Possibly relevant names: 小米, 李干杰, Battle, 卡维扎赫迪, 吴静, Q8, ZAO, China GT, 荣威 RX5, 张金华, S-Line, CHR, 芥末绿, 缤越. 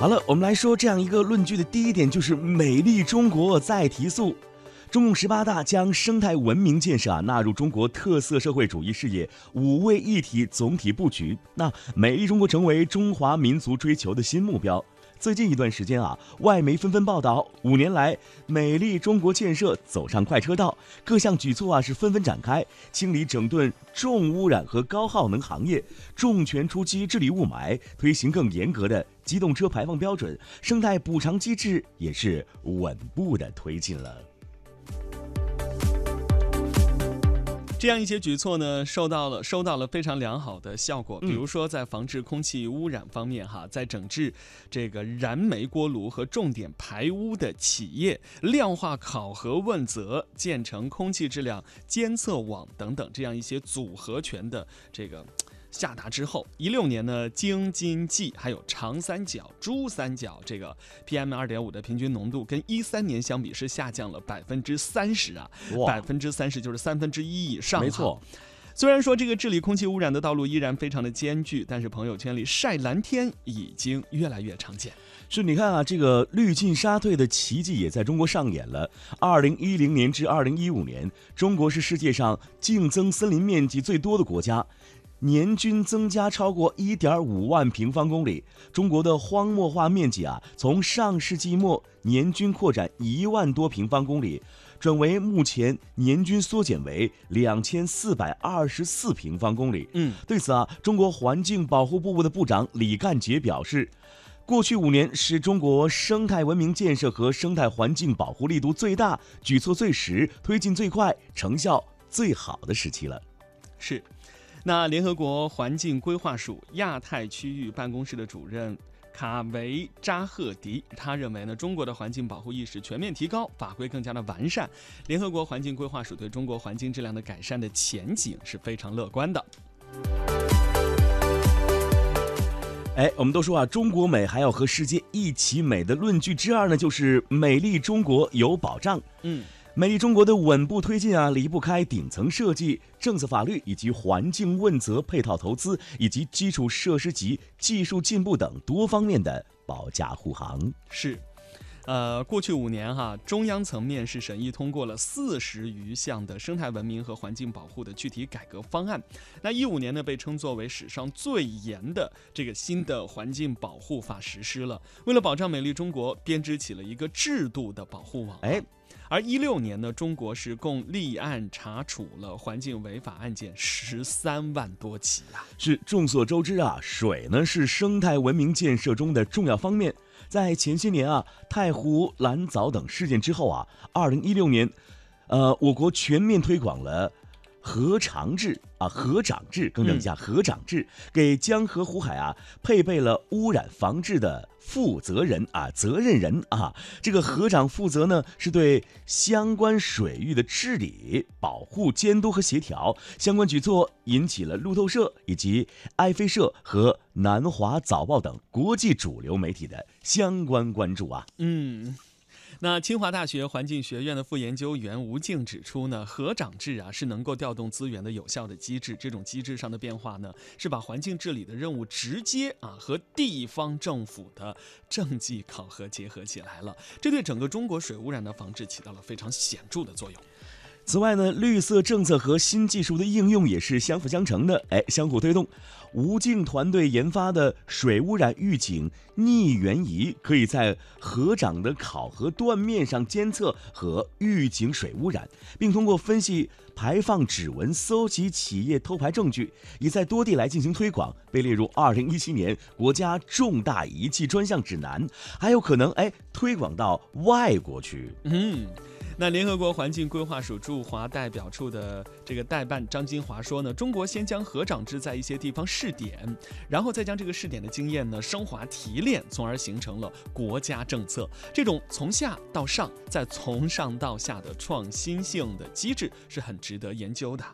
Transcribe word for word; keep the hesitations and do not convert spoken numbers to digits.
好了，我们来说这样一个论据的第一点，就是美丽中国再提速。中共十八大将生态文明建设啊纳入中国特色社会主义事业五位一体总体布局，那美丽中国成为中华民族追求的新目标。最近一段时间啊，外媒纷纷报道，五年来美丽中国建设走上快车道，各项举措啊是纷纷展开，清理整顿重污染和高耗能行业，重拳出击治理雾霾，推行更严格的机动车排放标准，生态补偿机制也是稳步的推进了。这样一些举措呢，受到了收到了非常良好的效果。比如说，在防治空气污染方面，哈，在整治这个燃煤锅炉和重点排污的企业，量化考核问责，建成空气质量监测网等等，这样一些组合拳的这个下达之后，一六年呢，京津冀还有长三角、珠三角这个 P M 二点五的平均浓度跟一三年相比是下降了百分之三十啊，百分之三十就是三分之一以上，没错。虽然说这个治理空气污染的道路依然非常的艰巨，但是朋友圈里晒蓝天已经越来越常见。是，你看啊，这个滤镜杀退的奇迹也在中国上演了。二零一零年至二零一五年，中国是世界上净增森林面积最多的国家。年均增加超过 一点五万平方公里，中国的荒漠化面积啊，从上世纪末年均扩展一万多平方公里，转为目前年均缩减为两千四百二十四平方公里。嗯，对此啊，中国环境保护部的部长李干杰表示，过去五年是中国生态文明建设和生态环境保护力度最大、举措最实、推进最快、成效最好的时期了。是。那联合国环境规划署亚太区域办公室的主任卡维扎赫迪，他认为呢，中国的环境保护意识全面提高，法规更加的完善，联合国环境规划署对中国环境质量的改善的前景是非常乐观的。哎，我们都说啊，中国美还要和世界一起美的论据之二呢，就是美丽中国有保障。嗯。美丽中国的稳步推进啊，离不开顶层设计、政策法律以及环境问责配套投资，以及基础设施及技术进步等多方面的保驾护航。是。呃，过去五年哈，中央层面是审议通过了四十余项的生态文明和环境保护的具体改革方案。那一五年呢，被称作为史上最严的这个新的环境保护法实施了。为了保障美丽中国，编织起了一个制度的保护网。哎，而一六年呢，中国是共立案查处了环境违法案件十三万多起啊。是，众所周知啊，水呢是生态文明建设中的重要方面。在前些年啊，太湖、蓝藻等事件之后啊，二零一六年，呃，我国全面推广了河长制啊，河长制，更正一下，河长制，给江河湖海啊配备了污染防治的负责人啊，责任人啊。这个河长负责呢，是对相关水域的治理、保护、监督和协调。相关举措引起了路透社以及埃菲社和南华早报等国际主流媒体的相关关注啊。嗯。那清华大学环境学院的副研究员吴静指出呢，河长制啊是能够调动资源的有效的机制。这种机制上的变化呢，是把环境治理的任务直接啊和地方政府的政绩考核结合起来了。这对整个中国水污染的防治起到了非常显著的作用。此外呢，绿色政策和新技术的应用也是相辅相成的，哎，相互推动。吴静团队研发的水污染预警逆源仪，可以在河长的考核断面上监测和预警水污染，并通过分析排放指纹搜集企业偷排证据，也在多地来进行推广，被列入二零一七年国家重大仪器专项指南，还有可能哎推广到外国去。嗯。那联合国环境规划署驻华代表处的这个代办张金华说呢，中国先将河长制在一些地方试点，然后再将这个试点的经验呢升华提炼，从而形成了国家政策。这种从下到上，再从上到下的创新性的机制是很值得研究的。